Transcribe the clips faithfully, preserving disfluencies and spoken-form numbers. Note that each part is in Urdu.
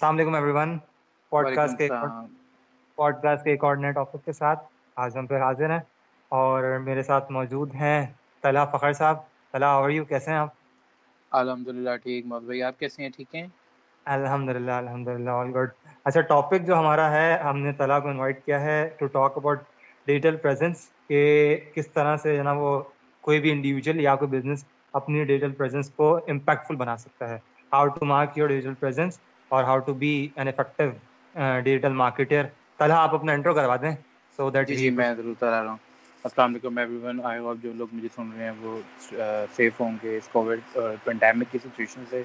السلام علیکم ایوریون، پوڈکاسٹ کے پوڈکاسٹ کے ایک اور نئے ٹاپک کے ساتھ آج ہم پھر حاضر ہیں اور میرے ساتھ موجود ہیں طلحہ فخر صاحب. طلحہ، ہاؤ آر یو، کیسے ہیں آپ؟ الحمدللہ ٹھیک. محمد بھائی آپ کیسے ہیں؟ ٹھیک ہیں الحمدللہ الحمدللہ آل گڈ. اچھا، ٹاپک جو ہمارا ہے، ہم نے طلحہ کو انوائٹ کیا ہے to talk about digital presence, کہ کس طرح سے جو نا وہ کوئی بھی انڈیویجول یا کوئی بزنس اپنی ڈیجیٹل پریزنس کو امپیکٹفل بنا سکتا ہے. How to mark your digital presence اور how to be an effective digital marketer. Talha, آپ اپنا انٹرو کروا دیں سو دیٹ. جی میں ضرور کرا رہا ہوں. السلام علیکم ایوری ون، آئی ہوپ جو لوگ مجھے سن رہے ہیں وہ سیف ہوں گے اس کووڈ پینڈیمک کی سچویشن سے،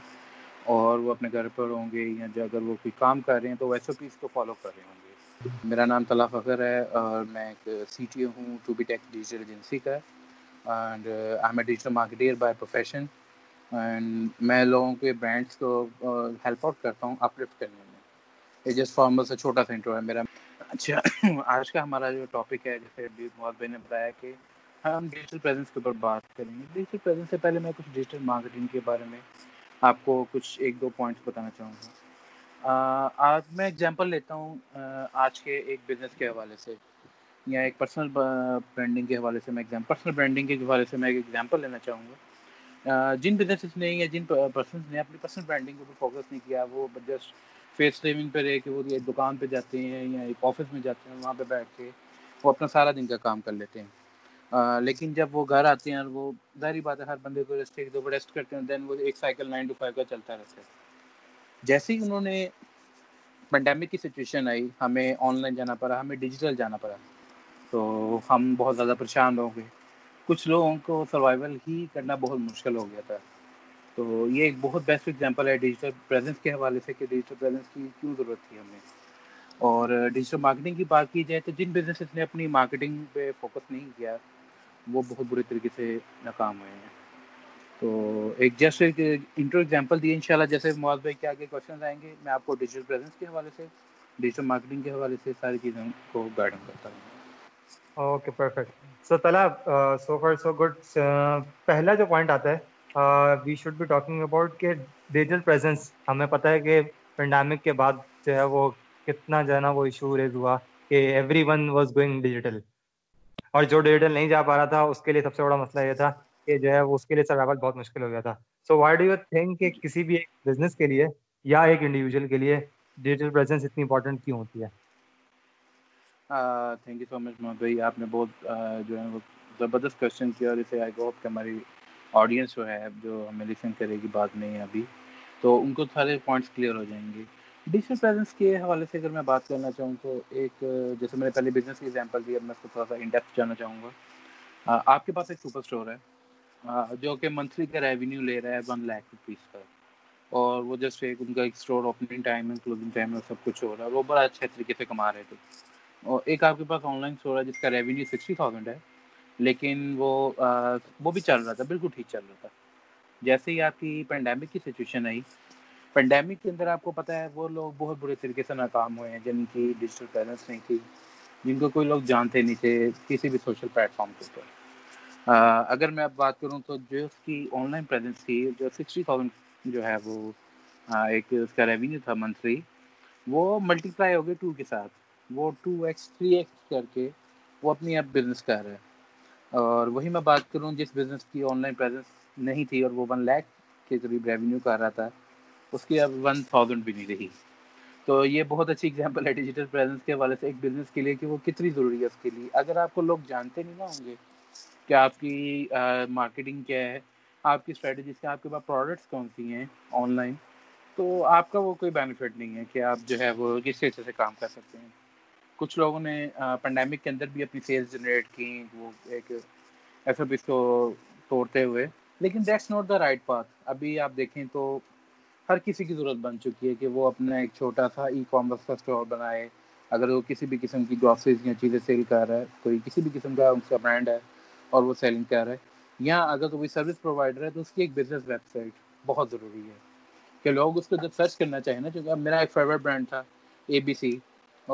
اور وہ اپنے گھر پر ہوں گے یا اگر وہ کوئی کام کر رہے ہیں تو وہ ایس او پیز کو فالو کر رہے ہوں گے. میرا نام طلحہ فخر ہے اور میں ایک سی ٹی او ہوں ٹوبی ٹیک ڈیجیٹل ایجنسی کا، and I am a digital marketer by profession, and میں لوگوں کے برانڈس کو ہیلپ آؤٹ کرتا ہوں اپلفٹ کرنے میں. یہ جسٹ فارمل سے چھوٹا سا انٹرو ہے میرا. اچھا، آج کا ہمارا جو ٹاپک ہے، جیسے ابھی محمد بھائی نے بتایا کہ ہم ڈیجیٹل پریزنس کے اوپر بات کریں گے. ڈیجیٹل پریزنس سے پہلے میں کچھ ڈیجیٹل مارکیٹنگ کے بارے میں آپ کو کچھ ایک دو پوائنٹس بتانا چاہوں گا. آج میں ایگزامپل لیتا ہوں آج کے ایک بزنس کے حوالے سے یا ایک پرسنل برانڈنگ کے حوالے سے. میں پرسنل برانڈنگ کے حوالے سے میں ایک ایگزامپل لینا چاہوں گا. جن بزنسز نے یا جن پرسنس نے اپنی پرسنل برانڈنگ کے اوپر فوکس نہیں کیا، وہ جسٹ فیس ٹائمنگ پہ رہے کہ وہ ایک دکان پہ جاتے ہیں یا ایک آفس میں جاتے ہیں، وہاں پہ بیٹھ کے وہ اپنا سارا دن کا کام کر لیتے ہیں. لیکن جب وہ گھر آتے ہیں اور وہ ظاہری بات ہے ہر بندے کو ریسٹ ایک دو کو ریسٹ کرتے ہیں، دین وہ ایک سائیکل نائن ٹو فائیو کا چلتا رہتا ہے. جیسے ہی انہوں نے پینڈیمک کی سچویشن آئی، ہمیں آن لائن جانا پڑا، ہمیں ڈیجیٹل جانا پڑا، تو ہم بہت زیادہ پریشان ہو گئے. کچھ لوگوں کو سروائیول ہی کرنا بہت مشکل ہو گیا تھا. تو یہ ایک بہت بیسٹ ایگزامپل ہے ڈیجیٹل پریزنس کے حوالے سے کہ ڈیجیٹل پریزنس کی کیوں ضرورت تھی ہمیں. اور ڈیجیٹل مارکیٹنگ کی بات کی جائے تو جن بزنسز نے اپنی مارکیٹنگ پہ فوکس نہیں کیا، وہ بہت برے طریقے سے ناکام ہوئے ہیں. تو ایک جسٹ ایک انٹرو ایگزامپل دیے. انشاءاللہ جیسے معاذ بھائی کے آگے کویشچنز آئیں گے، میں آپ کو ڈیجیٹل پریزنس کے حوالے سے، ڈیجیٹل مارکیٹنگ کے حوالے سے ساری چیزوں کو گائڈ کرتا ہوں. Okay perfect. So Talha, so far so good. پہلا جو پوائنٹ آتا ہے، we should be talking about کہ ڈیجیٹل پریزنس. ہمیں پتہ ہے کہ پینڈیمک کے بعد جو ہے وہ کتنا جو ہے نا وہ ایشو ریز ہوا کہ every one was going digital, اور جو ڈیجیٹل نہیں جا پا رہا تھا اس کے لیے سب سے بڑا مسئلہ یہ تھا کہ جو ہے وہ اس کے لیے سروائیول بہت مشکل ہو گیا تھا. So why do you think کہ کسی بھی ایک بزنس کے لیے یا ایک انڈیویجول کے لیے ڈیجیٹل پریزنس اتنی امپورٹنٹ کیوں ہوتی ہے؟ تھینک یو سو مچ محمد بھائی، آپ نے بہت جو ہے وہ زبردست کویشچن کیا، اور اسے آئی ہوپ کہ ہماری آڈینس جو ہے جو ہمیں لسن کرے گی بعد میں ابھی، تو ان کو سارے پوائنٹس کلیئر ہو جائیں گے. ڈیجیٹل پریزنس کے حوالے سے اگر میں بات کرنا چاہوں تو ایک جیسے میں نے پہلے بزنس کی ایگزامپل دی، اب میں اس کو تھوڑا سا ان ڈیپتھ جانا چاہوں گا. آپ کے پاس ایک سپر اسٹور ہے جو کہ منتھلی کا ریونیو لے رہا ہے ون لاکھ روپیز کا، اور وہ جسٹ ایک ان کا ایک اسٹور اوپننگ ٹائم ہے، کلوزنگ ٹائم ہے، سب کچھ ہو رہا ہے، وہ بڑا اچھے طریقے سے کما رہے تھے. اور ایک آپ کے پاس آن لائن اسٹور ہے جس کا ریونیو سکسٹی تھاؤزینڈ ہے، لیکن وہ وہ بھی چل رہا تھا، بالکل ٹھیک چل رہا تھا. جیسے ہی آپ کی پینڈیمک کی سچویشن آئی، پینڈیمک کے اندر آپ کو پتہ ہے وہ لوگ بہت برے طریقے سے ناکام ہوئے ہیں جن کی ڈیجیٹل پریزنس نہیں تھی، جن کو کوئی لوگ جانتے نہیں تھے کسی بھی سوشل پلیٹ فارم کے اوپر. اگر میں اب بات کروں تو جو اس کی آن لائن پریزنس تھی، جو سکسٹی تھاؤزینڈ جو ہے وہ ایک اس کا ریونیو تھا منتھلی، وہ ملٹی پلائی ہو گئے ٹو کے ساتھ، وہ ٹو ایکس تھری ایکس کر کے وہ اپنی آپ بزنس کر رہا ہے. اور وہی میں بات کروں جس بزنس کی آن لائن پریزنس نہیں تھی اور وہ ون لاکھ کے قریب ریونیو کر رہا تھا، اس کی اب ون تھاؤزینڈ بھی نہیں رہی. تو یہ بہت اچھی ایگزامپل ہے ڈیجیٹل پریزنس کے حوالے سے ایک بزنس کے لیے کہ وہ کتنی ضروری ہے اس کے لیے. اگر آپ کو لوگ جانتے نہیں نہ ہوں گے کہ آپ کی مارکیٹنگ کیا ہے، آپ کی اسٹریٹجیز کیا، آپ کے پاس پروڈکٹس کون سی ہیں آن لائن، تو آپ کا وہ کوئی بینیفٹ نہیں ہے کہ آپ جو ہے وہ کس طریقے سے کام کر سکتے ہیں. کچھ لوگوں نے پینڈیمک کے اندر بھی اپنی سیلز جنریٹ کی، وہ ایک ایس او پیز کو توڑتے ہوئے، لیکن that's not the right path. ابھی آپ دیکھیں تو ہر کسی کی ضرورت بن چکی ہے کہ وہ اپنا ایک چھوٹا سا ای کامرس کا اسٹور بنائے. اگر وہ کسی بھی قسم کی گراسریز یا چیزیں سیل کر رہا ہے، کوئی کسی بھی قسم کا ان کا برانڈ ہے اور وہ سیلنگ کر رہا ہے، یا اگر کوئی سروس پرووائڈر ہے تو اس کی ایک بزنس ویب سائٹ بہت ضروری ہے کہ لوگ اس کو جب سرچ کرنا چاہیں نا. چونکہ میرا ایک فیوریٹ برانڈ تھا اے بی سی،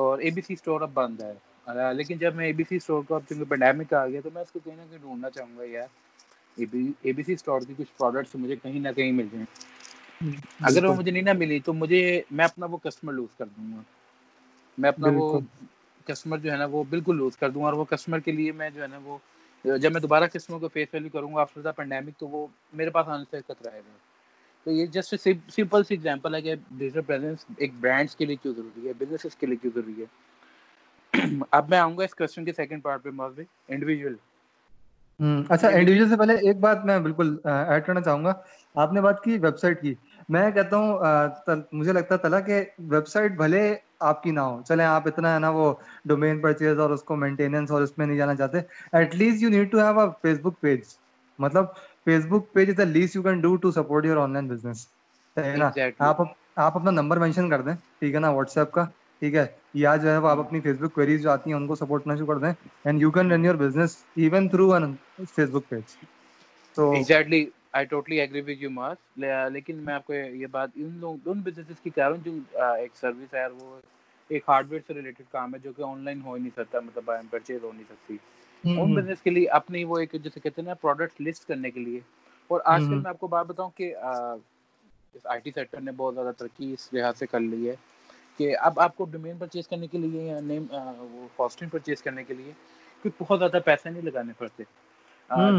اور اے بی سی اسٹور اب بند ہے، لیکن جب میں اے بی سی اسٹور کو اب چونکہ پینڈیمک آ گیا تو میں اس کو کہیں نہ کہیں ڈھونڈنا چاہوں گا، یار اے بی سی اسٹور کی کچھ پروڈکٹس مجھے کہیں نہ کہیں مل جائیں. اگر وہ مجھے نہیں نہ ملی تو مجھے میں اپنا وہ کسٹمر لوز کر دوں گا، میں اپنا وہ کسٹمر جو ہے نا وہ بالکل لوز کر دوں گا. اور وہ کسٹمر کے لیے میں جو ہے نا وہ جب میں دوبارہ کسٹمر کو فیس ویلیو کروں گا آفٹر دا پینڈیمک تو وہ میرے پاس آنے سے خطرہ ہے. تو یہ جسٹ سمپل سی ایگزامپل ہے کہ ڈیجیٹل پریزنس ایک برانڈس کے لیے کیوں ضروری ہے، بزنسز کے لیے کیوں ضروری ہے. اب میں آؤں گا اس کویشچن کے سیکنڈ پارٹ پہ، موضوع انڈیویجول. اچھا، انڈیویجول سے پہلے ایک بات میں بالکل ایڈ کرنا چاہوں گا. آپ نے بات کی ویب سائٹ کی، میں کہتا ہوں مجھے لگتا ہے تلا کہ ویب سائٹ بھلے آپ کی نہ ہو، چلیں آپ اتنا ہے نا وہ ڈومین پرچیز اور اس کو مینٹیننس اور اس میں نہیں جانا چاہتے، at least you need to have a Facebook page. مطلب Facebook page is the least you can do to support your online business, ہے نا. آپ آپ اپنا نمبر مینشن کر دیں، ٹھیک ہے نا، واٹس ایپ کا، ٹھیک ہے، یا جو ہے وہ آپ اپنی فیس بک کوئریز جو آتی ہیں ان کو سپورٹ کرنا شروع کر دیں، and you can run your business even through in Facebook page. تو exactly I totally agree with you Mars. لیکن میں آپ کو یہ بات ان لوگ ان بزنسز کی کہہ رہا ہوں جو ایک سروس ہے، وہ ایک ہارڈ ویئر سے ریلیٹڈ کام ہے جو کہ آن لائن ہو ہی نہیں سکتا، مطلب بائی پرچیز ہو نہیں سکتی. ان بزنس کے لیے اپنی وہ ایک جیسے کہتے ہیں نا پروڈکٹ لسٹ کرنے کے لیے. اور آج کل میں آپ کو بات بتاؤں کہ آئی ٹی سیکٹر نے بہت زیادہ ترقی اس لحاظ سے کر لی ہے کہ اب آپ کو ڈومین پرچیز کرنے کے لیے یا نیم وہ ہاسٹنگ پرچیز کرنے کے لیے کیونکہ بہت زیادہ پیسے نہیں لگانے پڑتے.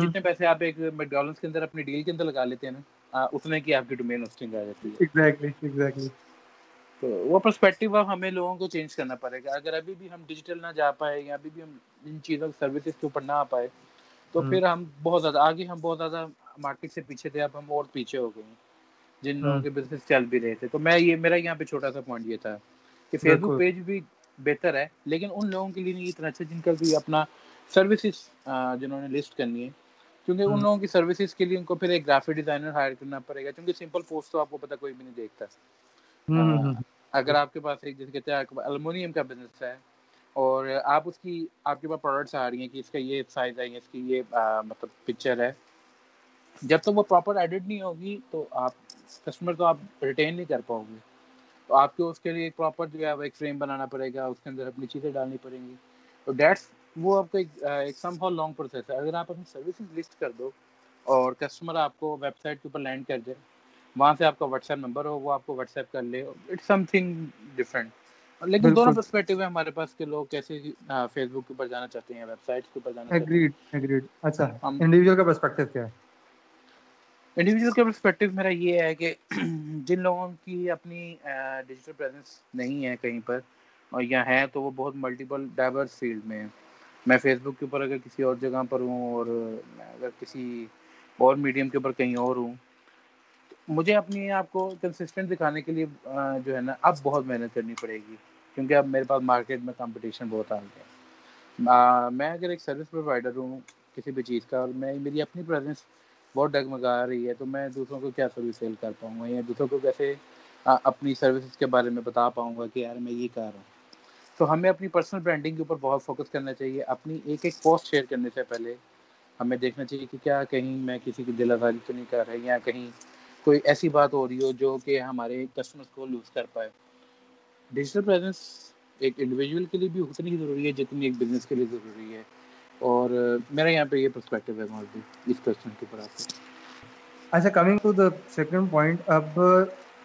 جتنے پیسے آپ ایک میکڈونلڈس کے اندر اپنی ڈیل کے اندر لگا لیتے ہیں نا، اتنے کی آپ کی ڈومین ہوسٹنگ آ جاتی ہے. ایگزیکٹلی ایگزیکٹلی تو وہ پرسپیکٹو اب ہمیں لوگوں کو چینج کرنا پڑے گا. اگر ابھی بھی ہم ڈیجیٹل نہ جا پائے یا ابھی بھی ہم ان چیزوں سروسز کے اوپر نہ آ پائے تو پھر ہم بہت زیادہ آگے، ہم بہت زیادہ مارکیٹ سے پیچھے تھے، اب ہم اور پیچھے ہو گئے ہیں جن لوگوں کے بزنس چل بھی رہے تھے. تو میں یہ میرا یہاں پہ چھوٹا سا پوائنٹ یہ تھا کہ فیس بک پیج بھی بہتر ہے لیکن ان لوگوں کے لیے نہیں اتنا اچھا جن کا بھی اپنا سروسز جنہوں نے لسٹ کرنی ہے، کیونکہ ان لوگوں کی سروسز کے لیے ان کو پھر ایک گرافک ڈیزائنر ہائر کرنا پڑے گا، کیونکہ سمپل پوسٹ تو آپ کو پتہ کوئی بھی نہیں دیکھتا. اگر آپ کے پاس ایک جیسے کہتے ہیں الومینیم کا بزنس ہے اور آپ اس کی آپ کے پاس پروڈکٹس آ رہی ہیں کہ اس کا یہ سائز ہے، اس کی یہ مطلب پکچر ہے، جب تک وہ پراپر ایڈٹ نہیں ہوگی تو آپ کسٹمر کو آپ ریٹین نہیں کر پاؤ گے. تو آپ کو اس کے لیے ایک پراپر جو ہے ایک فریم بنانا پڑے گا، اس کے اندر اپنی چیزیں ڈالنی پڑیں گی. تو ڈیٹس وہ آپ کو ایک سم ہاؤ لانگ پروسیس ہے. اگر آپ اپنی سروسز لسٹ کر دو اور کسٹمر آپ کو ویب سائٹ کے اوپر لینڈ کر جائے، وہاں سے آپ کا واٹس ایپ نمبر ہو، وہ آپ کو واٹس ایپ کر لے، اٹس سم تھنگ ڈفرینٹ. لیکن دونوں پرسپیکٹو ہے ہمارے پاس کہ لوگ کیسے فیس بک کے اوپر جانا چاہتے ہیں، ویب سائٹ کے اوپر جانا چاہتے ہیں. ایگریڈ ایگریڈ اچھا، انڈیویجول کا پرسپیکٹو کیا ہے؟ انڈیویجول کا پرسپیکٹو میرا یہ ہے کہ جن لوگوں کی اپنی ڈیجیٹل پریزنس نہیں ہے کہیں پر اور یا ہے تو وہ بہت ملٹیپل ڈائیورس فیلڈ میں ہیں. میں فیس بک کے اوپر اگر کسی اور جگہ پر ہوں اور اگر کسی اور میڈیم کے اوپر کہیں اور ہوں، مجھے اپنے آپ کو کنسسٹنٹ دکھانے کے لیے جو ہے نا اب بہت محنت کرنی پڑے گی، کیونکہ اب میرے پاس مارکیٹ میں کمپٹیشن بہت آ گیا. میں اگر ایک سروس پرووائڈر ہوں کسی بھی چیز کا اور میں میری اپنی پریزنس بہت ڈگمگا رہی ہے تو میں دوسروں کو کیا سروس سیل کر پاؤں گا یا دوسروں کو کیسے اپنی سروسز کے بارے میں بتا پاؤں گا کہ یار میں یہ کر رہا ہوں. تو ہمیں اپنی پرسنل برانڈنگ کے اوپر بہت فوکس کرنا چاہیے. اپنی ایک ایک پوسٹ شیئر کرنے سے پہلے ہمیں دیکھنا چاہیے کہ کیا کہیں میں کسی کی دل آزاری تو نہیں کر رہا یا کہیں کوئی ایسی بات ہو رہی ہو جو کہ ہمارے کسٹمرز کو لوز کر پائے. ڈیجیٹل پریزنس ایک انڈیویجول کے لیے بھی اتنی ہی ضروری ہے جتنی ایک بزنس کے لیے ضروری ہے. اور میرا یہاں پہ یہ پرسپیکٹو ہے مولوی اس کویشچن کے اوپر آپ کا. اچھا، coming to the second point, اب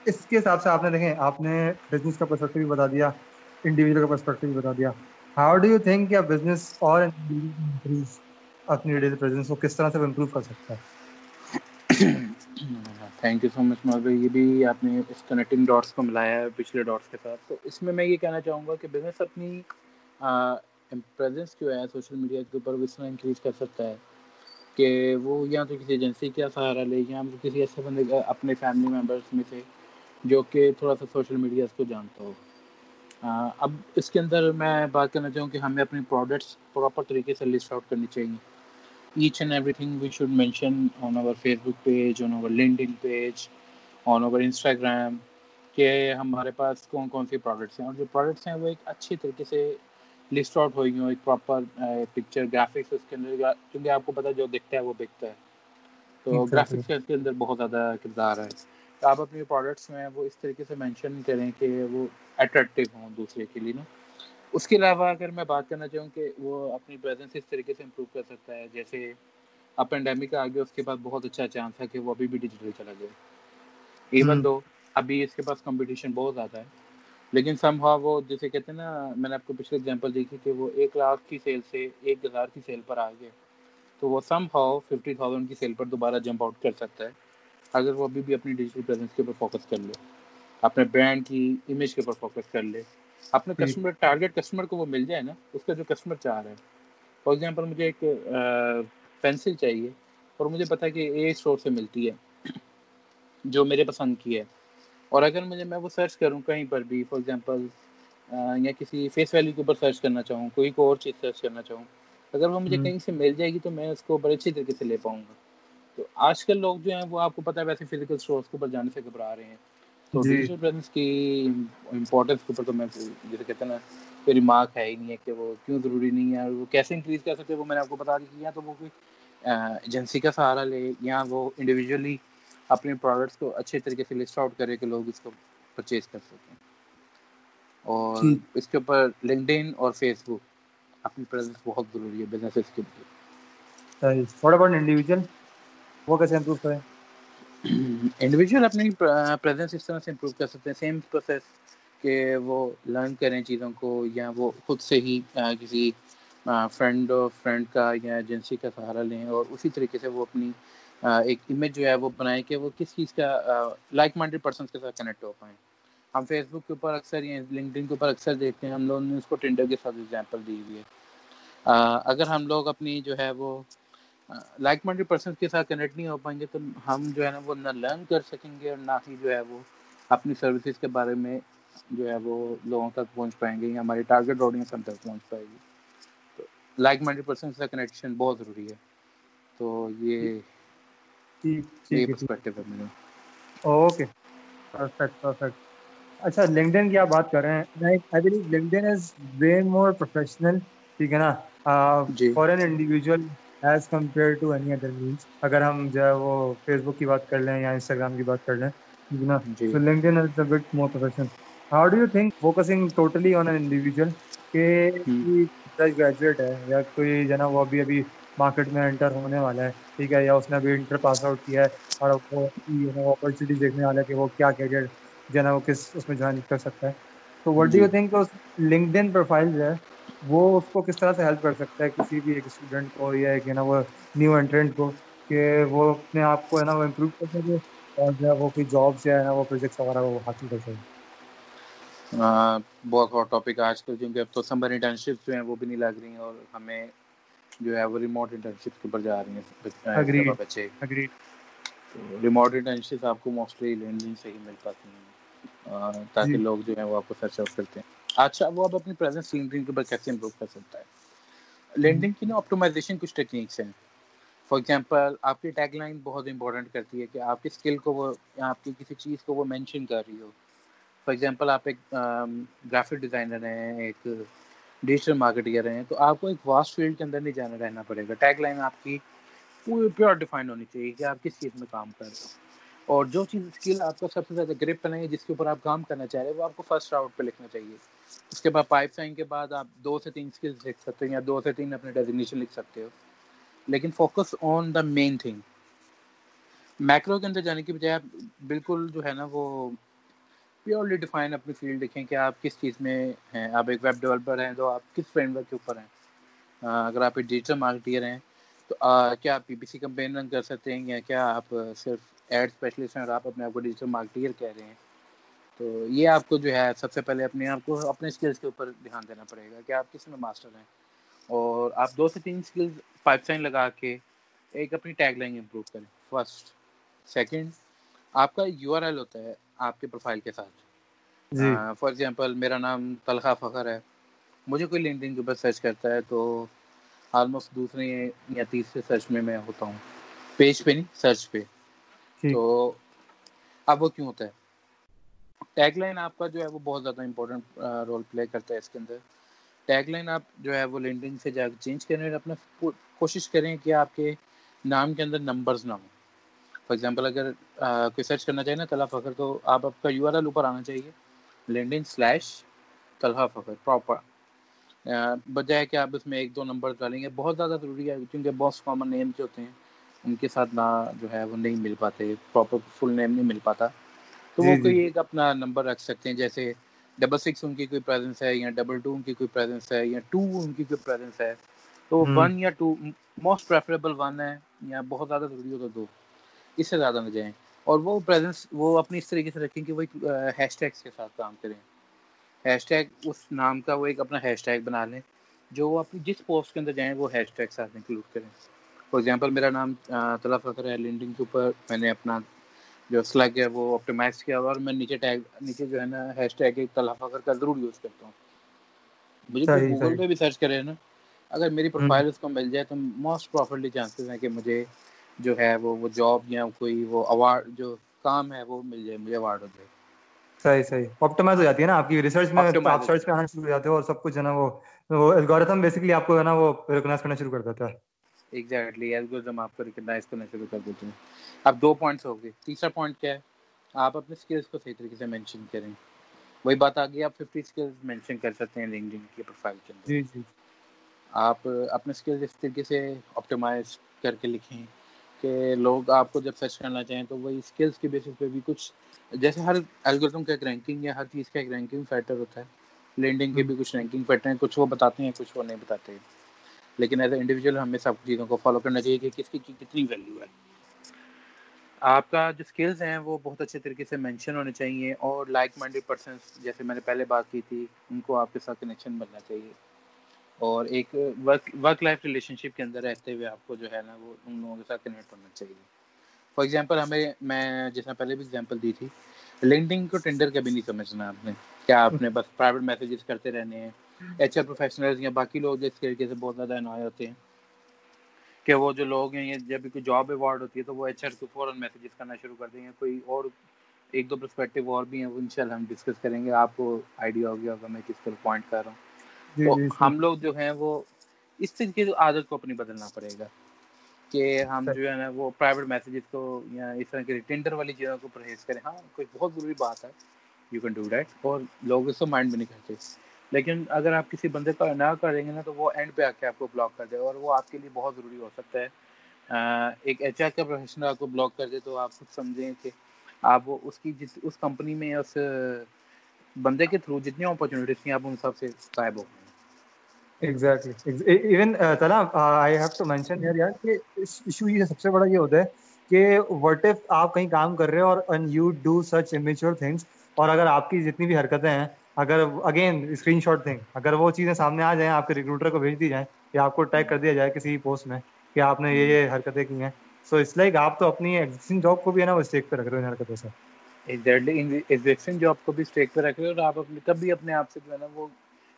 اس کے حساب سے آپ نے دیکھیں، آپ نے بزنس کا پرسپیکٹو بھی بتا دیا، انڈیویجول کا پرسپیکٹو بتا دیا. ہاؤ ڈو یو تھنک کہ بزنس اور انکریز اپنی ڈیجیٹل پریزنس کو کس طرح سے امپروو کر سکتا ہے؟ تھینک یو سو مچ مولوی، یہ بھی آپ نے اس کنیکٹنگ ڈاٹس کو ملایا ہے پچھلے ڈاٹس کے ساتھ. تو اس میں میں یہ کہنا چاہوں گا کہ بزنس اپنی پریزنس جو ہے سوشل میڈیا کے اوپر اس طرح انکریز کر سکتا ہے کہ وہ یا تو کسی ایجنسی کا سہارا لے یا کسی ایسے بندے اپنے فیملی ممبرس میں سے جو کہ تھوڑا سا سوشل میڈیا اس کو جانتا ہو. اب اس کے اندر میں بات کرنا چاہوں کہ ہمیں اپنے پروڈکٹس پراپر طریقے سے لسٹ آؤٹ کرنی چاہیے. Each and everything we should mention on our Facebook page, on our LinkedIn page, on our Instagram کہ ہمارے پاس کون کون سی پروڈکٹس ہیں، اور جو پروڈکٹس ہیں وہ ایک اچھی طریقے سے لسٹ آؤٹ ہوئی ہوں، ایک پراپر پکچر گرافکس اس کے اندر، کیونکہ آپ کو پتہ جو دکھتا ہے وہ بکتا ہے. تو گرافکس کے اندر بہت زیادہ کردار ہے. آپ اپنے پروڈکٹس میں وہ اس طریقے سے مینشن کریں کہ وہ اٹریکٹیو ہوں دوسرے کے لیے نا. اس کے علاوہ اگر میں بات کرنا چاہوں کہ وہ اپنی پریزنس اس طریقے سے امپروو کر سکتا ہے، جیسے اب پینڈیمک آ گیا، اس کے بعد بہت اچھا چانس ہے کہ وہ ابھی بھی ڈیجیٹل چلا جائے. ایون دو ابھی اس کے پاس کمپٹیشن بہت زیادہ ہے، لیکن سم ہاؤ وہ جسے کہتے ہیں نا، میں نے آپ کو پچھلے ایگزامپل دیکھی کہ وہ ایک لاکھ کی سیل سے ایک ہزار کی سیل پر آ گئے، تو وہ سم ہاؤ ففٹی تھاؤزینڈ کی سیل پر دوبارہ جمپ آؤٹ کر سکتا ہے اگر وہ ابھی بھی اپنی ڈیجیٹل پریزنس کے اوپر فوکس کر لے، اپنے برانڈ کی امیج کے اوپر فوکس کر لے، اپنے کسٹمر ٹارگیٹ کسٹمر کو وہ مل جائے نا، اس کا جو کسٹمر چاہ رہا ہے. فار ایگزامپل مجھے ایک پینسل چاہیے اور مجھے پتا ہے کہ اے اسٹور سے ملتی ہے جو میرے پسند کی ہے، اور اگر مجھے میں وہ سرچ کروں کہیں پر بھی، فار ایگزامپل یا کسی فیس ویلیو کے اوپر سرچ کرنا چاہوں، کوئی کو اور چیز سرچ کرنا چاہوں، اگر وہ مجھے کہیں سے مل جائے گی تو میں اس کو بڑے اچھی طریقے سے لے پاؤں گا. تو آج کل لوگ جو ہیں وہ آپ کو پتہ ہے ویسے فزیکل اسٹورس کے اوپر جانے سے گھبرا رہے ہیں، تو ڈیجیٹل پریزنس کی امپورٹنس کے اوپر تو میں جیسے کہتے ہیں نا کوئی ریمارک ہے ہی نہیں ہے کہ وہ کیوں ضروری نہیں ہے اور وہ کیسے انکریز کر سکتے ہیں، وہ میں نے آپ کو بتا دی کہ یا تو وہ کوئی ایجنسی کا سہارا لے یا وہ انڈیویجولی اپنے پروڈکٹس کو اچھے طریقے سے لسٹ آؤٹ کرے کہ لوگ اس کو پرچیز کر سکیں. اور اس کے اوپر لنکڈن اور فیس بک اپنی پریزنس بہت ضروری ہے بزنسز کے لیے. واٹ اباؤٹ انڈیویجول، وہ کیسے امپروو کریں؟ انڈیویجول اپنی پریزنس اس طرح سے امپروو کر سکتے ہیں، سیم پروسیس کہ وہ لرن کریں چیزوں کو، یا وہ خود سے ہی کسی فرینڈ فرینڈ کا یا ایجنسی کا سہارا لیں، اور اسی طریقے سے وہ اپنی ایک امیج جو ہے وہ بنائیں کہ وہ کس چیز کا لائک مائنڈیڈ پرسنس کے ساتھ کنیکٹ ہو پائیں. ہم فیس بک کے اوپر اکثر یا لنکڈن کے اوپر اکثر دیکھتے ہیں، ہم لوگوں نے اس کو ٹنڈر کے ساتھ ایگزامپل دی ہوئی ہے. اگر ہم لوگ اپنی جو ہے وہ لائک مائنڈیڈ پرسنس کے ساتھ کنیکٹ نہیں ہو پائیں گے تو ہم جو ہے نا وہ نہ لرن کر سکیں گے اور نہ ہی جو ہے وہ اپنی سروسز کے بارے میں جو ہے وہ لوگوں تک پہنچ پائیں گے یا ہماری ٹارگیٹ آڈینس ہم تک پہنچ پائے گی. تو لائک مائنڈیڈ پرسنس کا کنیکشن بہت ضروری ہے. تو یہ اوکے، پرفیکٹ پرفیکٹ. اچھا لنکڈن کی آپ بات کر رہے ہیں، I believe LinkedIn is way more professional, ٹھیک ہے نا، for an individual as compare to any other means. اگر ہم جو ہے وہ فیس بک کی بات کر لیں یا انسٹاگرام کی بات کر لیں، ٹھیک ہے نا، تو LinkedIn is a bit more professional. How do you think focusing totally on an individual کہ فریش گریجویٹ ہے یا کوئی جو ہے نا وہ ابھی ابھی مارکیٹ میں انٹر ہونے والا ہے، ٹھیک ہے، یا اس نے ابھی انٹر پاس آؤٹ کیا ہے اور وہ اپرچونیٹی دیکھنے والا ہے کہ وہ کیا کیریئر جو ہے نا وہ کس اس میں جوائن کر سکتا ہے، تو واٹ ڈو یو تھنک اس لنکڈن پروفائل جو ہے وہ اس کو کس طرح سے ہیلپ کر سکتا ہے کسی بھی ایک اسٹوڈنٹ کو یا ایک جو ہے نا وہ نیو انٹرنٹ کو کہ وہ اپنے آپ کو ہے نا وہ امپروو کر سکے اور جو ہے وہ کوئی جاب جو ہے نا وہ پروجیکٹس وغیرہ وہ حاصل کر سکے؟ بہت ہاٹ ٹاپک آج کل، کیونکہ اب تو سمر انٹرنشپ جو ہیں وہ بھی نہیں لگ رہی ہیں اور ہمیں جو ہے وہ ریموٹ انٹرنشپ کے اوپر جا رہی ہیں بچے. ریموٹ انٹرنشپ آپ کو موسٹلی لینڈنگ سے ہی مل پاتی ہیں تاکہ لوگ جو ہیں وہ آپ کو سرچ آؤٹ کرتے ہیں. اچھا وہ آپ اپنی پریزنس لینڈنگ کے اوپر کیسے امپروو کر سکتا ہے؟ لینڈنگ کی نا آپٹومائزیشن کچھ ٹیکنیکس ہیں. فار ایگزامپل آپ کی ٹیگ لائن بہت امپورٹنٹ کرتی ہے کہ آپ کی اسکل کو وہ آپ کی کسی چیز کو وہ مینشن کر رہی ہو. فار ایگزامپل آپ ایک گرافک ڈیزائنر ہیں، ایک ڈیجیٹل مارکیٹر ہیں، تو آپ کو ایک واسٹ فیلڈ کے اندر نہیں جانا رہنا پڑے گا. ٹیگ لائن آپ کی پوری پیور ڈیفائن ہونی چاہیے کہ آپ کس چیز میں کام کر رہے ہو، اور جو چیز اسکل آپ کو سب سے زیادہ گرپ کرنا ہے جس کے اوپر آپ کام کرنا چاہ رہے ہیں وہ آپ کو فرسٹ راؤنڈ پہ لکھنا چاہیے. اس کے بعد پائپ سائن کے بعد آپ دو سے تین اسکلس لکھ سکتے ہو یا دو سے تین اپنے ڈیزگنیشن لکھ سکتے ہو، لیکن focus on the main thing. Macro کے اندر جانے کی بجائے آپ بالکل جو ہے نا وہ پیورلی ڈیفائن اپنی فیلڈ دیکھیں کہ آپ کس چیز میں ہیں. آپ ایک ویب ڈیولپر ہیں تو آپ کس فریم ورک کے اوپر ہیں. اگر آپ ایک ڈیجیٹل مارکیٹر ہیں تو کیا آپ پی پی سی کمپین رن کر سکتے ہیں یا کیا آپ صرف ایڈ اسپیشلسٹ ہیں اور آپ اپنے آپ کو ڈیجیٹل مارکیٹر کہہ رہے ہیں؟ تو یہ آپ کو جو ہے سب سے پہلے اپنے آپ کو اپنے اسکلس کے اوپر دھیان دینا پڑے گا کہ آپ کس میں ماسٹر ہیں، اور آپ دو سے تین اسکلز پائپ لائن لگا کے ایک اپنی ٹیگ لائن امپروو کریں. فرسٹ سیکنڈ آپ کا یو آر ایل ہوتا ہے آپ کے پروفائل کے ساتھ. فار ایگزامپل میرا نام طلحہ فخر ہے، مجھے کوئی لنکڈن کے اوپر سرچ کرتا ہے تو آلموسٹ دوسرے یا تیسرے سرچ میں میں ہوتا ہوں، پیج پہ نہیں سرچ پہ. تو اب وہ کیوں ہوتا ہے؟ ٹیگ لائن آپ کا جو ہے وہ بہت زیادہ امپورٹنٹ رول پلے کرتا ہے اس کے اندر. ٹیگ لائن آپ جو ہے وہ لنکڈن سے جا کے چینج کریں، اپنا کوشش کریں کہ آپ کے نام کے اندر نمبرز نہ ہوں. فار ایگزامپل اگر کوئی سرچ کرنا چاہیے نا طلحہ فخر، تو آپ آپ کا یو آر ایل اوپر آنا چاہیے لنکڈن سلیش طلحہ فخر پراپر، بجائے کہ آپ اس میں ایک دو نمبر ڈالیں گے. بہت زیادہ ضروری ہے کیونکہ بہت کامن نیم جو ہوتے ہیں ان کے ساتھ نہ جو ہے وہ نہیں مل پاتے، پراپر فل نیم نہیں مل پاتا. تو وہ کوئی ایک اپنا نمبر رکھ سکتے ہیں, جیسے ڈبل سکس ان کی کوئی پریزنس ہے, یا ڈبل ٹو ان کی کوئی پریزنس ہے, یا ٹو ان کی کوئی پریزنس ہے. تو ون یا ٹو موسٹ پریفریبل ون ہے, یا بہت زیادہ ضروری ہو تو دو, اس سے زیادہ نہ جائیں. اور وہ پریزنس وہ اپنی اس طریقے سے رکھیں کہ وہ ایک ہیش ٹیگس کے ساتھ کام کریں. ہیش ٹیگ اس نام کا وہ ایک اپنا ہیش ٹیگ بنا لیں, جو وہ اپنی جس پوسٹ کے اندر جائیں وہ ہیش ٹیگ ساتھ انکلوڈ کریں. فار ایگزامپل میرا نام طلحہ فخر ہے, لنکڈن کے اوپر میں نے اپنا جو سلیگ ہے وہ آپٹیمائز کیا ہوا, اور میں نیچے ٹیگ نیچے جو ہے نا ہیش ٹیگ طلحہ فخر کا ضرور یوز کرتا ہوں. مجھے گوگل پہ بھی سرچ کرے نا, اگر میری پروفائل اس کو مل جائے تو موسٹ پرابیبلی چانسز ہیں کہ مجھے جو ہے وہ وہ جاب یا کوئی وہ ایوارڈ جو کام ہے وہ مل جائے, مجھے ایوارڈ ہو جائے. صحیح صحیح آپٹیمائز ہو جاتی ہے نا آپ کی ریسرچ میں, آپ سرچ پہ آنا شروع ہو جاتے ہو, اور سب کچھ جو ہے نا وہ الگورتھم بیسیکلی آپ کو ہے نا وہ ریکگنائز کرنا شروع کر دیتا ہے. ایگزیکٹلی الگورتھم آپ کو ریکگنائز کرنا شروع کر دیتے ہیں. اب دو پوائنٹس ہو گئے. تیسرا پوائنٹ کیا ہے, آپ اپنے اسکلس کو صحیح طریقے سے مینشن کریں. وہی بات آ گئی, آپ ففٹی اسکلز مینشن کر سکتے ہیں لنکڈن کی پروفائل کے اندر. جی جی آپ اپنے اسکلز اس طریقے سے آپٹیمائز کر کے لکھیں کہ لوگ آپ کو جب سرچ کرنا چاہیں تو وہی اسکلس کے بیسس پہ بھی کچھ, جیسے ہر الگورتھم کا ایک رینکنگ یا ہر چیز کا ایک رینکنگ فیکٹر ہوتا ہے, لینڈنگ کے بھی کچھ رینکنگ فیکٹر ہیں, کچھ وہ بتاتے ہیں کچھ وہ نہیں بتاتے ہیں. لیکن ایز اے انڈیویجول ہمیں سب چیزوں کو فالو کرنا چاہیے کہ کس کی کتنی ویلیو ہے. آپ کا جو اسکلز ہیں وہ بہت اچھے طریقے سے مینشن ہونے چاہیے, اور لائک مائنڈیڈ پرسنس جیسے میں نے پہلے بات کی تھی ان کو آپ کے ساتھ کنیکشن بننا چاہیے. اور ایک work work life relationship کے اندر رہتے ہوئے آپ کو جو ہے نا وہ ان لوگوں کے ساتھ کنیکٹ ہونا چاہیے. فار ایگزامپل ہمیں میں جیسا پہلے بھی ایگزامپل دی تھی, لنکڈن کو ٹینڈر کبھی نہیں سمجھنا آپ نے, کیا آپ نے بس پرائیویٹ میسیجز کرتے رہنے ہیں. ایچ آر پروفیشنلز یا باقی لوگ جس طریقے سے بہت زیادہ انوائے ہوتے ہیں کہ وہ جو لوگ ہیں جب بھی کوئی جاب ایوارڈ ہوتی ہے تو وہ ایچ آر کو فوراً میسیجز کرنا شروع کر دیں گے. کوئی اور ایک دو پرسپیکٹیو اور بھی ہیں, وہ ان شاء اللہ ہم ڈسکس کریں گے. آپ کو آئیڈیا ہو گیا ہوگا میں کس طرح پوائنٹ کر رہا ہوں. تو ہم لوگ جو ہیں وہ اس طریقے کی عادت کو اپنی بدلنا پڑے گا کہ ہم جو ہے نا وہ پرائیویٹ میسیجز کو یا اس طرح کے ٹینڈر والی چیزوں کو پرہیز کریں. ہاں کوئی بہت ضروری بات ہے, یو کین ڈو دیٹ, اور لوگ اس کو مائنڈ میں نہیں کرتے. لیکن اگر آپ کسی بندے کا نہ کریں گے نا تو وہ اینڈ پہ آ کے آپ کو بلاک کر دے, اور وہ آپ کے لیے بہت ضروری ہو سکتا ہے. ایک ایچ آر کا پروفیشنل آپ کو بلاک کر دے تو آپ خود سمجھیں کہ آپ وہ اس کی جس اس کمپنی میں اس بندے کے تھرو جتنی اپرچونٹیز تھیں آپ ان سب سے غائب ہو گئے. Exactly even Talha I have to mention here یار کہ ایشو یہ سب سے بڑا یہ ہوتا ہے کہ واٹ اف آپ کہیں کام کر رہے ہو اور and you do such amateur things, اور اگر آپ کی جتنی بھی حرکتیں ہیں, اگر اگین اسکرین شاٹ تھنگ, اگر وہ چیزیں سامنے آ جائیں, آپ کے ریکروٹر کو بھیج دی جائیں یا آپ کو ٹیگ کر دیا جائے کسی پوسٹ میں کہ آپ نے یہ یہ حرکتیں کی ہیں, سو اٹس لائک آپ تو اپنی ایگزسٹنگ جاب کو بھی ہے نا وہ اسٹیک پہ رکھ رہے ہو ان حرکتوں سے. ایگزیکٹلی ایگزسٹنگ جاب کو بھی اسٹیک پہ رکھ رہے ہو, اور آپ اپنے تب بھی اپنے آپ سے جو ہے نا وہ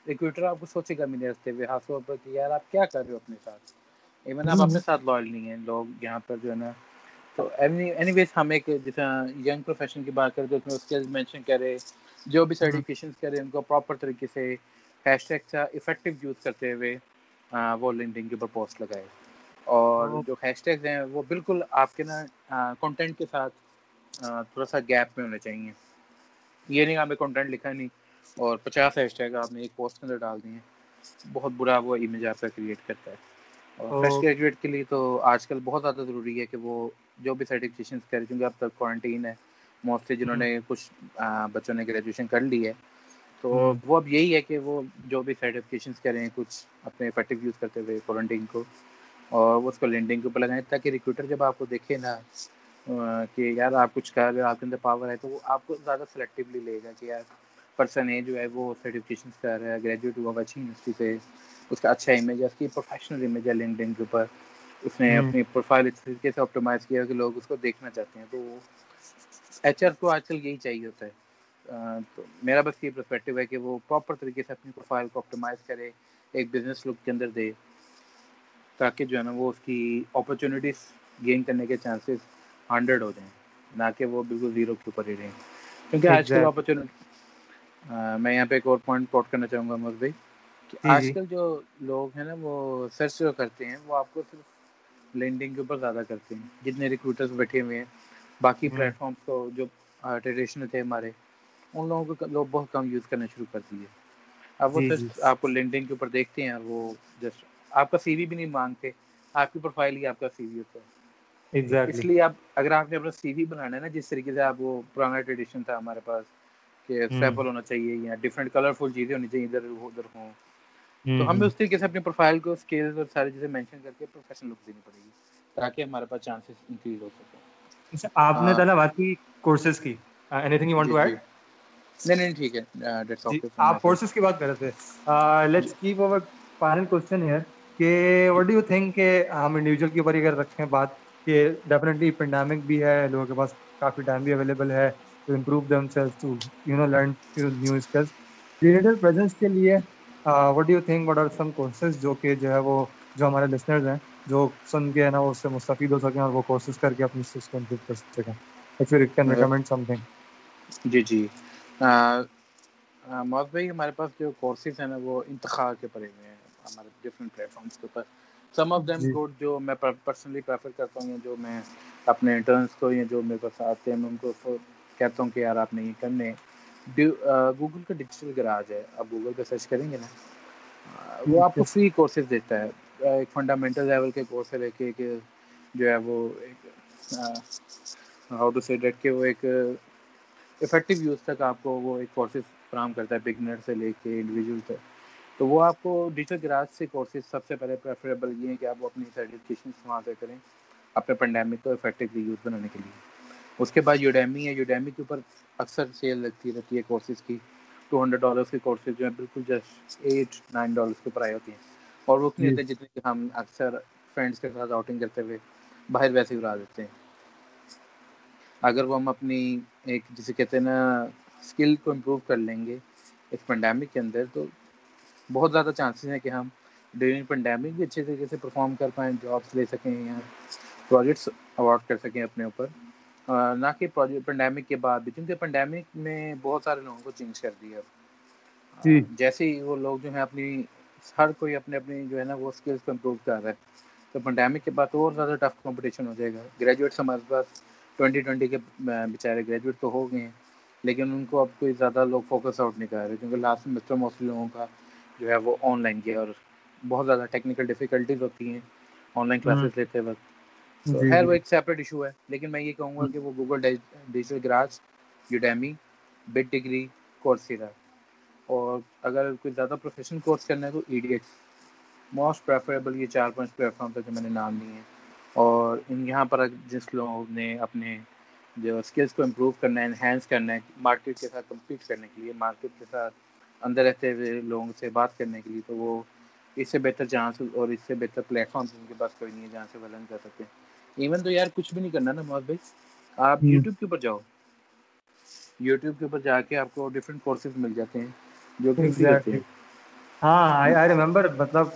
ریکروٹر آپ کو سوچے گا نہیں رکھتے ہوئے خاص طور پر کہ یار آپ کیا کر رہے ہو اپنے ساتھ, ایون آپ اپنے ساتھ لائل نہیں ہیں لوگ یہاں پر جو ہے نا. تو اینی ویز ہم ایک جیسا ینگ پروفیشن کی بات کرتے ہیں, اس میں اسکلز مینشن کرے, جو بھی سرٹیفکیشنس کرے ان کو پراپر طریقے سے ہیش ٹیگ کا افیکٹو یوز کرتے ہوئے وہ لنکڈن کے اوپر پوسٹ لگائے. اور جو ہیش ٹیگز ہیں وہ بالکل آپ کے نا کنٹینٹ کے ساتھ تھوڑا سا گیپ میں ہونے چاہیے. یہ نہیں آپ نے کنٹینٹ لکھا نہیں اور پچاس ہیش ٹیگ آپ نے ایک پوسٹ کے اندر ڈال دیے, بہت برا وہ امیج آپ کا کریٹ کرتا ہے. اور فریش گریجویٹ کے لیے تو آج کل بہت زیادہ ضروری ہے کہ وہ جو بھی سرٹیفکیشنس کریں, کیونکہ اب تک کوارنٹین ہے موسٹلی, جنہوں نے کچھ بچوں نے گریجویشن کر لی ہے, تو وہ اب یہی ہے کہ وہ جو بھی سرٹیفکیشنس کریں کچھ اپنے افیکٹو یوز کرتے ہوئے کوارنٹین کو, اور اس کو لینڈنگ کے اوپر لگائیں تاکہ ریکروٹر جب آپ کو دیکھے نا کہ یار آپ کچھ کر رہے ہو, آپ کے اندر پاور ہے, تو وہ آپ کو زیادہ سلیکٹیولی لے گا کہ یار پرسن ہے جو ہے وہ سرٹیفکیشنس کر رہا ہے, گریجویٹ ہوا ہوا اچھی یونیورسٹی سے, اس کا اچھا امیج ہے, اس کی پروفیشنل امیج ہے لنکڈن کے اوپر, اس نے اپنی پروفائل اس طریقے سے آپٹیمائز کیا کہ لوگ اس کو دیکھنا چاہتے ہیں. تو ایچ آر کو آج کل یہی چاہیے ہوتا ہے. تو میرا بس یہ پرسپیکٹیو ہے کہ وہ پراپر طریقے سے اپنی پروفائل کو آپٹیمائز کرے, ایک بزنس لک کے اندر دے, تاکہ جو ہے نا وہ اس کی اپرچونیٹیز گین کرنے کے چانسز ہنڈریڈ ہو جائیں, نہ کہ وہ بالکل زیرو کے اوپر ہی رہیں, کیونکہ آج کل اپرچونیٹی. میں یہاں پہ ایک اور پوائنٹ کوٹ کرنا چاہوں گا عمر بھائی, کہ آج کل جو لوگ ہیں نا وہ سرچ جو کرتے ہیں وہ آپ کو صرف لینڈنگ کے اوپر زیادہ کرتے ہیں, جتنے ریکروٹرز بیٹھے ہوئے ہیں باقی پلیٹ فارمس کو جو ٹریڈیشنل تھے ہمارے, ان لوگوں کو لوگ بہت کم یوز کرنا شروع کر دیے. اب وہ صرف آپ کو لینڈنگ کے اوپر دیکھتے ہیں, وہ جسٹ آپ کا سی وی بھی نہیں مانگتے, آپ کی پروفائل ہی آپ کا سی وی ہوتا ہے. exactly. اس لیے آپ اگر آپ نے اپنا سی وی بنانا ہے نا جس طریقے سے آپ وہ پرانا ٹریڈیشن تھا ہمارے پاس کہ سیمپل ہونا چاہیے یا ڈفرینٹ کلرفل چیزیں ہونی چاہیے ادھر ادھر ہوں, تو ہمیں اس طریقے سے اپنی پروفائل کو اسکیلز اور سارے چیزیں مینشن کر کے پروفیشنل لک دینی پڑے گی تاکہ ہمارے پاس چانسز انکریز ہو سکے. آپ نے طلحہ بات کی کورسز کی, anything you want to add? نہیں نہیں ٹھیک ہے, دیٹس آل. آپ کورسز کی بات کر رہے تھے, لیٹس کیپ اور فائنل کوسچن ہیئر کہ واٹ ڈو یو تھنک کہ ہم انڈیویجول کے اوپر اگر رکھیں بات کہ ڈیفینیٹلی پینڈیمک بھی ہے, لوگوں کے پاس کافی ٹائم بھی اویلیبل ہے to improve them self to you know learn new skills, digital presence کے لیے what do you think what are some courses جو کہ جو ہے وہ جو ہمارے لسنرز ہیں جو سن کے ہے نا وہ اس سے مستفید ہو سکیں اور وہ کورسز کر کے اپنی اسکلز کو امپروو کر سکیں, if you can recommend something. جی جی معاذ بھائی, ہمارے پاس جو کورسز ہیں نا وہ انتخاب کے پرے ہوئے ہیں ہمارے ڈفرینٹ پلیٹ فارمس کے اوپر. سم آف دیم کوڈ جو میں پرسنلی پریفر کرتا ہوں یا جو میں اپنے انٹرنس کو یا جو میرے پاس آتے ہیں میں ان کو کہتا ہوں کہ یار آپ نے یہ کرنے, گوگل کا ڈیجیٹل گراج ہے, آپ گوگل پہ سرچ کریں گے نا وہ آپ کو فری کورسز دیتا ہے, ایک فنڈامنٹل لیول کے کورس سے لے کے کہ جو ہے وہ ہاؤ ٹو سے ڈیٹ کے وہ ایک افیکٹو یوز تک آپ کو وہ ایک کورسز فراہم کرتا ہے بگنر سے لے کے انڈیویجول تک. تو وہ آپ کو ڈیجیٹل گراج سے کورسز سب سے پہلے پریفریبل یہ ہیں کہ آپ وہ اپنی سرٹیفکیشنس وہاں سے کریں اپنے پینڈیمک کو افیکٹولی یوز بنانے کے لیے. اس کے بعد یوڈیمی ہے, یوڈیمی کے اوپر اکثر سیل لگتی رہتی ہے کورسز کی, ٹو ہنڈریڈ ڈالرس کے کورسز جو ہیں بالکل جسٹ ایٹ نائن ڈالرس کے اوپر آئے ہوتی ہیں, اور وہ کتنے جتنے کہ ہم اکثر فرینڈس کے ساتھ آؤٹنگ کرتے ہوئے باہر ویسے اڑا دیتے ہیں. اگر وہ ہم اپنی ایک جسے کہتے ہیں نا اسکل کو امپروو کر لیں گے اس پینڈیمک کے اندر تو بہت زیادہ چانسز ہیں کہ ہم ڈیورنگ پینڈیمک بھی اچھے طریقے سے پرفارم کر پائیں, جابس لے سکیں یا پروجیکٹس اوارڈ کر سکیں اپنے اوپر, نہ کہ پینڈیمک کے بعد بھی, کیونکہ پینڈیمک میں بہت سارے لوگوں کو چینج کر دیا. اب جیسے ہی وہ لوگ جو ہیں اپنی ہر کوئی اپنے اپنی جو ہے نا وہ اسکلس کو امپروو کر رہا ہے, تو پینڈیمک کے بعد اور زیادہ ٹف کمپٹیشن ہو جائے گا. گریجویٹس ہمارے پاس ٹوئنٹی ٹوئنٹی کے بیچارے گریجویٹ تو ہو گئے ہیں لیکن ان کو اب کوئی زیادہ لوگ فوکس آؤٹ نہیں کر رہے کیونکہ لاسٹ سیمسٹر موسٹلی لوگوں کا جو ہے وہ آن لائن کیا اور بہت زیادہ ٹیکنیکل ڈیفیکلٹیز ہوتی ہیں آن لائن کلاسز لیتے وقت. خیر وہ ایک سیپریٹ ایشو ہے لیکن میں یہ کہوں گا کہ وہ Google digital garage, Udemy, but degree, Coursera, اور اگر کوئی زیادہ پروفیشنل کورس کرنا ہے تو E D X most preferable. یہ چار پانچ پلیٹ فارم تھے جو میں نے نام لیے ہیں, اور ان یہاں پر جس لوگوں نے اپنے جو اسکلس کو امپروو کرنا ہے, انہینس کرنا ہے مارکیٹ کے ساتھ کمپیٹ کرنے کے لیے, مارکیٹ کے ساتھ اندر رہتے ہوئے لوگوں سے بات کرنے کے لیے, تو وہ اس سے بہتر چانس اور اس سے بہتر پلیٹ فارمس ان کے پاس کوئی نہیں ہے جہاں سے وہ لرن کر سکتے ہیں. ایون تو یار کچھ بھی نہیں کرنا نا معاذ بھائی, آپ یوٹیوب کے اوپر جاؤ, یوٹیوب کے اوپر جا کے آپ کو ڈفرینٹ کورسز مل جاتے ہیں جو کہ فری ہوتے ہیں. ہاں آئی آئی ریمبر, مطلب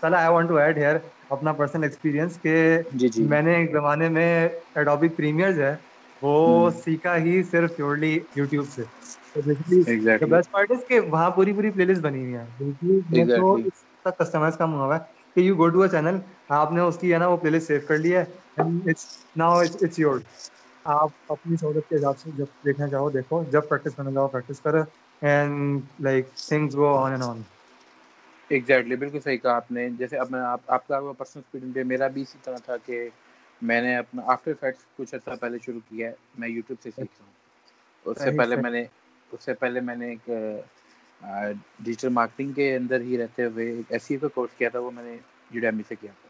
Talha I want to add here اپنا پرسنل ایکسپیرینس کہ میں نے ایک زمانے میں ایڈوبی پریمیئر ہے وہ سیکھا ہی صرف پیورلی یوٹیوب سے. بیسٹ پارٹ از کہ وہاں پوری پوری پلے لسٹ بنی ہوئی ہے, تو اس کا کسٹمائز کام ہوا ہے کہ you go to a channel, آپ نے اس کی ہے نا وہ پلے لسٹ سیو کر لی ہے, and it's now it's yours. آپ اپنی سہولت کے حساب سے جب دیکھنا چاہو دیکھو, جب پریکٹس کرنا چاہو پریکٹس کرو, and like things go on and on. Exactly, بالکل صحیح کہا آپ نے. جیسے اب میں آپ کا پرسنل ایکسپیرینس ہے, میرا بھی اسی طرح تھا کہ میں نے اپنا آفٹر ایفیکٹس کچھ عرصہ پہلے شروع کیا ہے, میں یوٹیوب سے سیکھ رہا ہوں. اس سے پہلے میں نے اس سے پہلے میں نے ایک ڈیجیٹل مارکیٹنگ کے اندر ہی رہتے ہوئے ایک ایس ای او کا کورس کیا تھا, وہ میں نے یوڈیمی سے کیا تھا.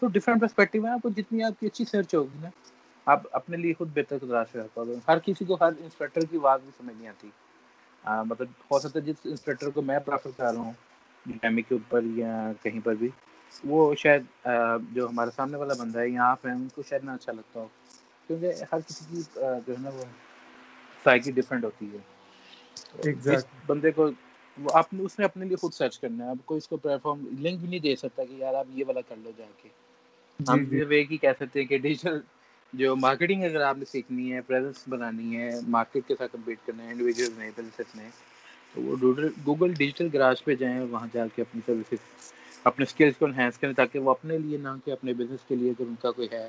سو ڈفرینٹ پرسپیکٹیو ہے, آپ کو جتنی آپ کی اچھی سرچ ہوگی نا آپ اپنے لیے خود بہتر تلاش کرتا ہو. ہر کسی کو ہر انسٹرکٹر کی آواز بھی سمجھ نہیں آتی, مطلب ہو سکتا ہے جس انسٹرکٹر کو میں پریفر کر رہا ہوں یوڈیمی کے اوپر یا کہیں پر بھی, وہ شاید جو ہمارے سامنے والا بندہ ہے یا آپ ہیں ان کو شاید نہ اچھا لگتا ہو کیونکہ ہر کسی کی جو ہے نا وہ سائیکی ڈفرینٹ ہوتی ہے. جس بندے کو آپ نے اس نے اپنے لیے خود سرچ کرنا ہے, آپ کو اس کو پلیٹ فارم لنک بھی نہیں دے سکتا کہ یار آپ یہ والا کر لو جا کے. ہم ویک ہی کہہ سکتے ہیں کہ ڈیجیٹل جو مارکیٹنگ اگر آپ نے سیکھنی ہے, پریزنس بنانی ہے, مارکیٹ کے ساتھ کمپیٹ کرنا ہے, انڈیویجولس نہیں بزنسز نے, تو وہ گوگل ڈیجیٹل گراج پہ جائیں اور وہاں جا کے اپنی سروسز اپنے اسکلس کو انہینس کریں تاکہ وہ اپنے لیے نہ کہ اپنے بزنس کے لیے اگر ان کا کوئی ہے.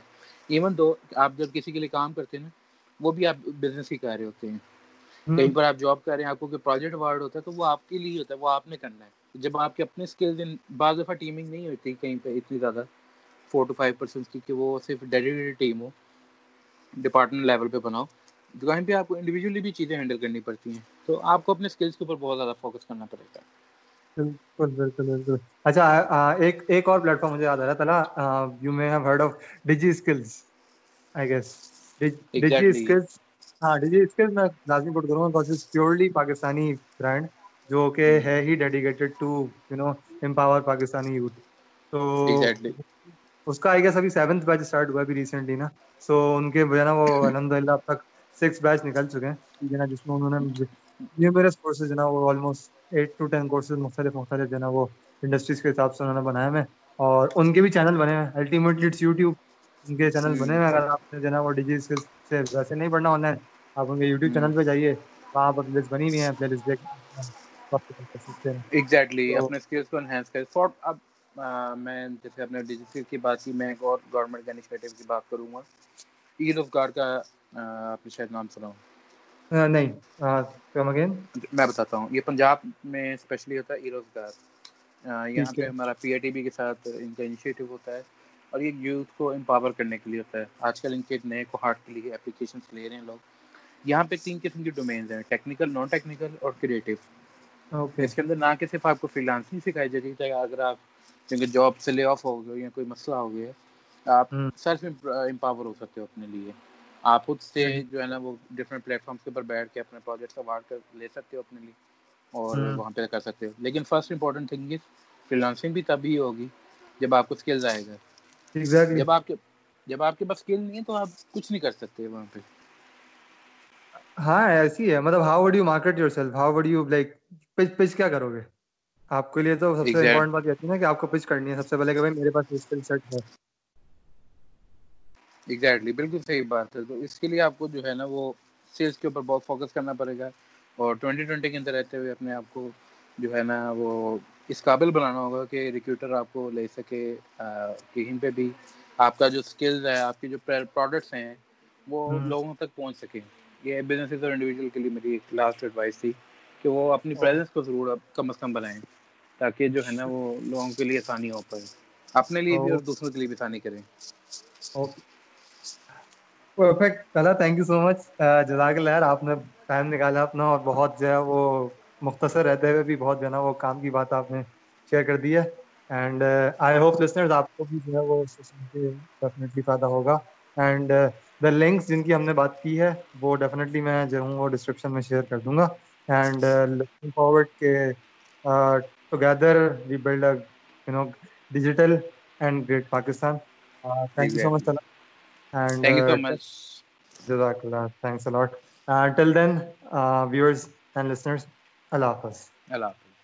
ایون دو آپ جب کسی کے لیے کام کرتے ہیں نا وہ بھی آپ بزنس ہی کر رہے ہوتے ہیں, کہیں پر آپ جاب کر رہے ہیں آپ کو کوئی پروجیکٹ اوارڈ ہوتا ہے تو وہ آپ کے لیے ہوتا ہے, وہ آپ نے کرنا ہے. جب آپ کے اپنے اسکلز بعض دفعہ ٹیمنگ نہیں ہوتی کہیں پہ اتنی زیادہ فور ٹو فائیو پرسینٹس کی کہ وہ صرف ڈیڈیکیٹڈ ٹیم ہو, ڈپارٹمنٹ لیول پہ بناؤ. کہیں پہ آپ کو انڈیویجولی بھی چیزیں ہینڈل کرنی پڑتی ہیں, تو آپ کو اپنے اسکلس کے اوپر بہت زیادہ فوکس کرنا پڑے گا. بالکل بالکل بالکل. اچھا ایک ایک اور پلیٹ فارم مجھے یاد آ رہا تھا, Talha you may have heard of DigiSkills, I guess DigiSkills. ہاں ڈیجی اسکلز میں لازمی کوٹ کروں گا, پیورلی پاکستانی برانڈ جو کہ ہے ہی dedicated to you know empower Pakistani youth. تو اس کا آئی گیس ابھی سیونتھ بیچ اسٹارٹ ہوا ابھی ریسنٹلی نا, سو ان کے جو ہے نا وہ الحمد للہ اب تک سکس بیچ نکل چکے ہیں جو نا, جس میں انہوں نے نیومرس کورسز جو نا وہ almost eight to ten courses مختلف مختلف جو ہے نا وہ انڈسٹریز کے حساب سے انہوں نے بنائے ہیں, اور ان کے بھی چینل بنے ہیں. الٹیمیٹلی اٹس یوٹیوب, ان کے چینل بنے ہیں. اگر آپ نے جو ہے نا وہ ڈیجی اسکلز سے ویسے نہیں پڑھنا آن لائن, آپ ان کے یوٹیوب چینل پہ جائیے, وہاں پر پلے لسٹ بنی ہوئی ہیں, پلے لسٹ دیکھ ایگزیکٹلی اپنے اسکلز کو انہینس کریں. سو اب میں جیسے اپنے ڈیجی اسکل کی بات کی, میں ایک اور گورنمنٹ کے انیشیٹو کی بات کروں گا, عید آف گار کا آپ نے شاید نام سنا ہو. نہیں, میں بتاتا ہوں. یہ پنجاب میں اسپیشلی ہوتا ہے ای روزگار, یہاں پہ ہمارا پی اے ٹی بی کے ساتھ ان کا انیشیٹو ہوتا ہے, اور یہ یوتھ کو امپاور کرنے کے لیے ہوتا ہے. آج کل ان کے نئے کوہارٹ کے لیے اپلیکیشنس لے رہے ہیں لوگ. یہاں پہ تین قسم کے ڈومینز ہیں, ٹیکنیکل, نان ٹیکنیکل اور کریٹیو. اس کے اندر نہ کہ صرف آپ کو فری لانسنگ سکھائی جاتی ہے, اگر آپ کیونکہ جاب سے لے آف ہو گئے یا کوئی مسئلہ ہو گیا, آپ سیلف امپاور ہو سکتے ہو اپنے لیے. آپ خود سے جو ہے نا وہ ڈفرینٹ پلیٹ فارمس کے اوپر بیٹھ کے اپنے پروجیکٹس اوارڈ کر لے سکتے ہو اپنے لیے, اور وہاں پہ کر سکتے ہو. لیکن first important thing is freelancing بھی تبھی ہوگی جب آپ کو اسکلز آئے گا. جب آپ کے جب آپ کے پاس اسکل نہیں ہے تو آپ کچھ نہیں کر سکتے وہاں پہ. ہاں ایسی ہے, مطلب how would you market yourself, how would you like pitch pitch کیا کرو گے آپ کے لیے. تو سب سے امپورٹنٹ بات یہ ہے نا کہ آپ کو پچ کرنی ہے سب سے پہلے کہ بھائی میرے پاس اسکل سیٹ ہے. ایگزیکٹلی, بالکل صحیح بات ہے. تو اس کے لیے آپ کو جو ہے نا وہ سیلس کے اوپر بہت فوکس کرنا پڑے گا, اور ٹوئنٹی ٹوئنٹی کے اندر رہتے ہوئے اپنے آپ کو جو ہے نا وہ اس قابل بنانا ہوگا کہ ریکروٹر آپ کو لے سکے, کہیں پہ بھی آپ کا جو اسکلز ہے, آپ کے جو پروڈکٹس ہیں وہ لوگوں تک پہنچ سکیں. یہ بزنسز اور انڈیویجول کے لیے میری ایک لاسٹ ایڈوائس تھی کہ وہ اپنی پریزنس کو ضرور کم از کم بنائیں, تاکہ جو ہے نا وہ لوگوں کے لیے آسانی ہو پائے, اپنے لیے بھی اور دوسروں کے لیے بھی آسانی کریں. Perfect, Talha thank you so much, جزاک اللہ خیر. آپ نے ٹائم نکالا اپنا, اور بہت جو ہے وہ مختصر رہتے ہوئے بھی بہت جو ہے نا وہ کام کی بات آپ نے شیئر کر دی ہے. اینڈ آئی ہوپ لسنرز آپ کو بھی جو ہے وہ سیشن سے ڈیفینیٹلی فائدہ ہوگا. اینڈ دا لنکس جن کی ہم نے بات کی ہے وہ ڈیفینیٹلی میں جو ہوں وہ ڈسکرپشن میں شیئر کر دوں گا. اینڈ لوکنگ فارورڈ کے together we build a you know digital and great Pakistan. Thank you so much Talha. And thank you so much. Jazakallah. Thanks a lot. Uh, till then, uh, viewers and listeners, Allah Hafiz. Allah Hafiz.